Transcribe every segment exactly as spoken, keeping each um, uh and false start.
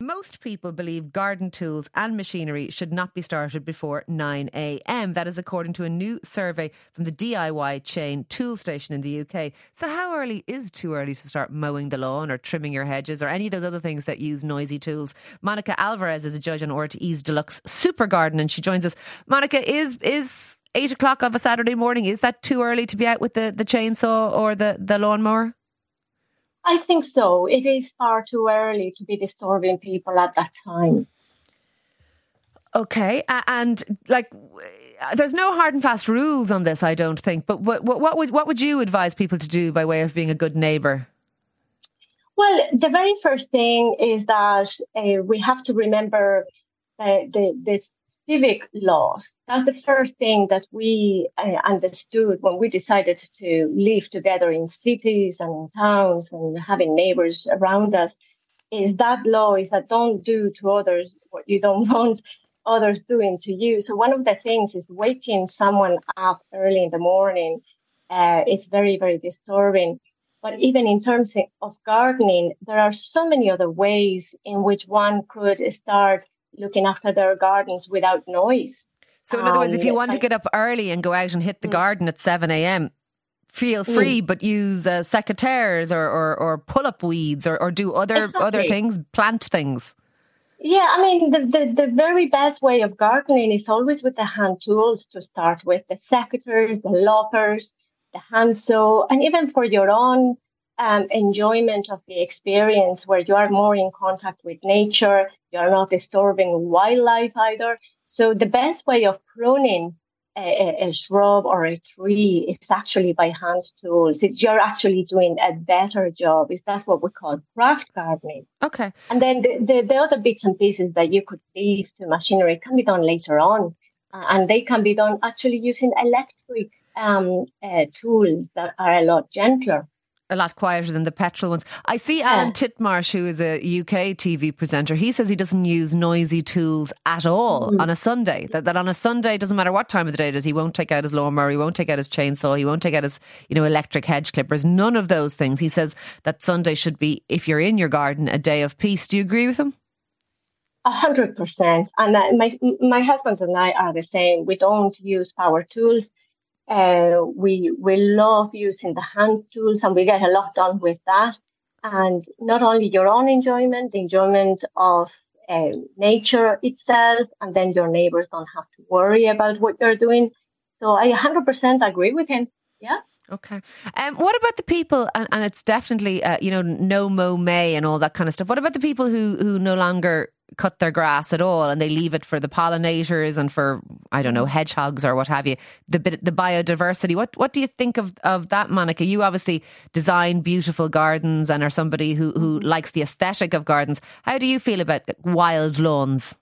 Most people believe garden tools and machinery should not be started before nine a.m. That is according to a new survey from the D I Y chain Toolstation in the U K. So how early is too early to start mowing the lawn or trimming your hedges or any of those other things that use noisy tools? Monica Alvarez is a judge on R T E's Dulux Supergarden, and she joins us. Monica, is is eight o'clock of a Saturday morning, is that too early to be out with the, the chainsaw or the, the lawnmower? I think so. It is far too early to be disturbing people at that time. Okay. And like, there's no hard and fast rules on this, I don't think. But what, what would what would you advise people to do by way of being a good neighbour? Well, the very first thing is that uh, we have to remember uh, the, the civic laws. That's the first thing that we uh, understood when we decided to live together in cities and in towns and having neighbors around us, is that law is that don't do to others what you don't want others doing to you. So one of the things is waking someone up early in the morning. Uh, it's very, very disturbing. But even in terms of gardening, there are so many other ways in which one could start looking after their gardens without noise. So in other words, um, if you want to get up early and go out and hit the mm. garden at seven a.m, feel free, mm. but use uh, secateurs or, or, or pull-up weeds or, or do other exactly. other things, plant things. Yeah, I mean, the, the, the very best way of gardening is always with the hand tools to start with, the secateurs, the loppers, the handsaw, and even for your own Um, enjoyment of the experience where you are more in contact with nature, you're not disturbing wildlife either. So the best way of pruning a, a shrub or a tree is actually by hand tools. It's, you're actually doing a better job. It's, that's what we call craft gardening. Okay. And then the, the, the other bits and pieces that you could leave to machinery can be done later on. Uh, and they can be done actually using electric um, uh, tools that are a lot gentler. A lot quieter than the petrol ones. I see Alan yeah. Titmarsh, who is a U K T V presenter, he says he doesn't use noisy tools at all mm. on a Sunday. That, that on a Sunday, doesn't matter what time of the day it is, he won't take out his lawnmower, he won't take out his chainsaw, he won't take out his, you know, electric hedge clippers, none of those things. He says that Sunday should be, if you're in your garden, a day of peace. Do you agree with him? A hundred percent. And I, my, my husband and I are the same. We don't use power tools. Uh, we we love using the hand tools, and we get a lot done with that. And not only your own enjoyment, the enjoyment of uh, nature itself, and then your neighbors don't have to worry about what you're doing. So I one hundred percent agree with him. Yeah. Okay. Um, what about the people, and, and it's definitely, uh, you know, no mow May and all that kind of stuff. What about the people who, who no longer cut their grass at all and they leave it for the pollinators and for, I don't know, hedgehogs or what have you, the the biodiversity? What what do you think of, of that, Monica? You obviously design beautiful gardens and are somebody who, who likes the aesthetic of gardens. How do you feel about wild lawns?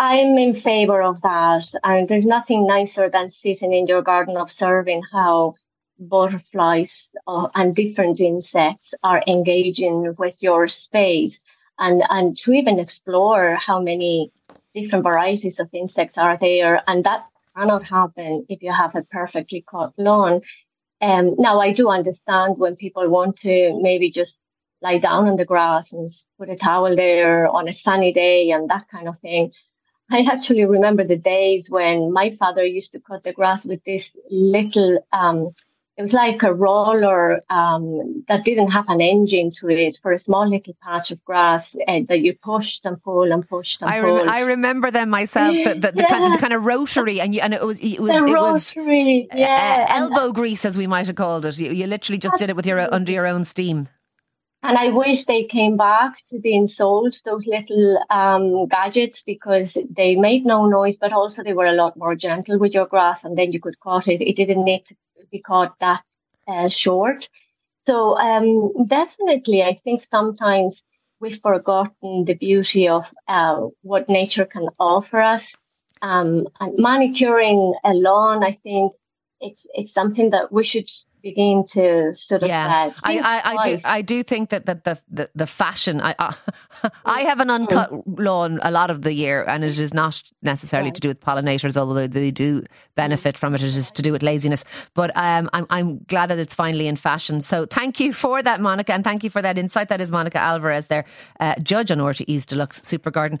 I'm in favour of that. And there's nothing nicer than sitting in your garden observing how butterflies uh, and different insects are engaging with your space, and, and to even explore how many different varieties of insects are there. And that cannot happen if you have a perfectly cut lawn. Um, now, I do understand when people want to maybe just lie down on the grass and put a towel there on a sunny day and that kind of thing. I actually remember the days when my father used to cut the grass with this little, um, it was like a roller um, that didn't have an engine to it, for a small little patch of grass uh, that you pushed and pulled and pushed and I rem- pulled. I remember them myself, the, the, the, yeah. kind, the kind of rotary, and, you, and it was it was, it rotary, was yeah. uh, elbow grease, as we might have called it. You, you literally just did it with your under your own steam. And I wish they came back to being sold, those little um, gadgets, because they made no noise, but also they were a lot more gentle with your grass, and then you could cut it. It didn't need to be cut that uh, short. So um, definitely, I think sometimes we've forgotten the beauty of uh, what nature can offer us. Um, and manicuring a lawn, I think it's it's something that we should begin to sort of yeah. uh, I, I, I do I do think that that the the, the fashion I uh, I have an uncut mm. lawn a lot of the year, and it is not necessarily yeah. to do with pollinators, although they do benefit from it. It is to do with laziness. But um, I'm I'm glad that it's finally in fashion. So thank you for that, Monica, and thank you for that insight. That is Monica Alvarez, there, uh, judge on R T E's Dulux Supergarden.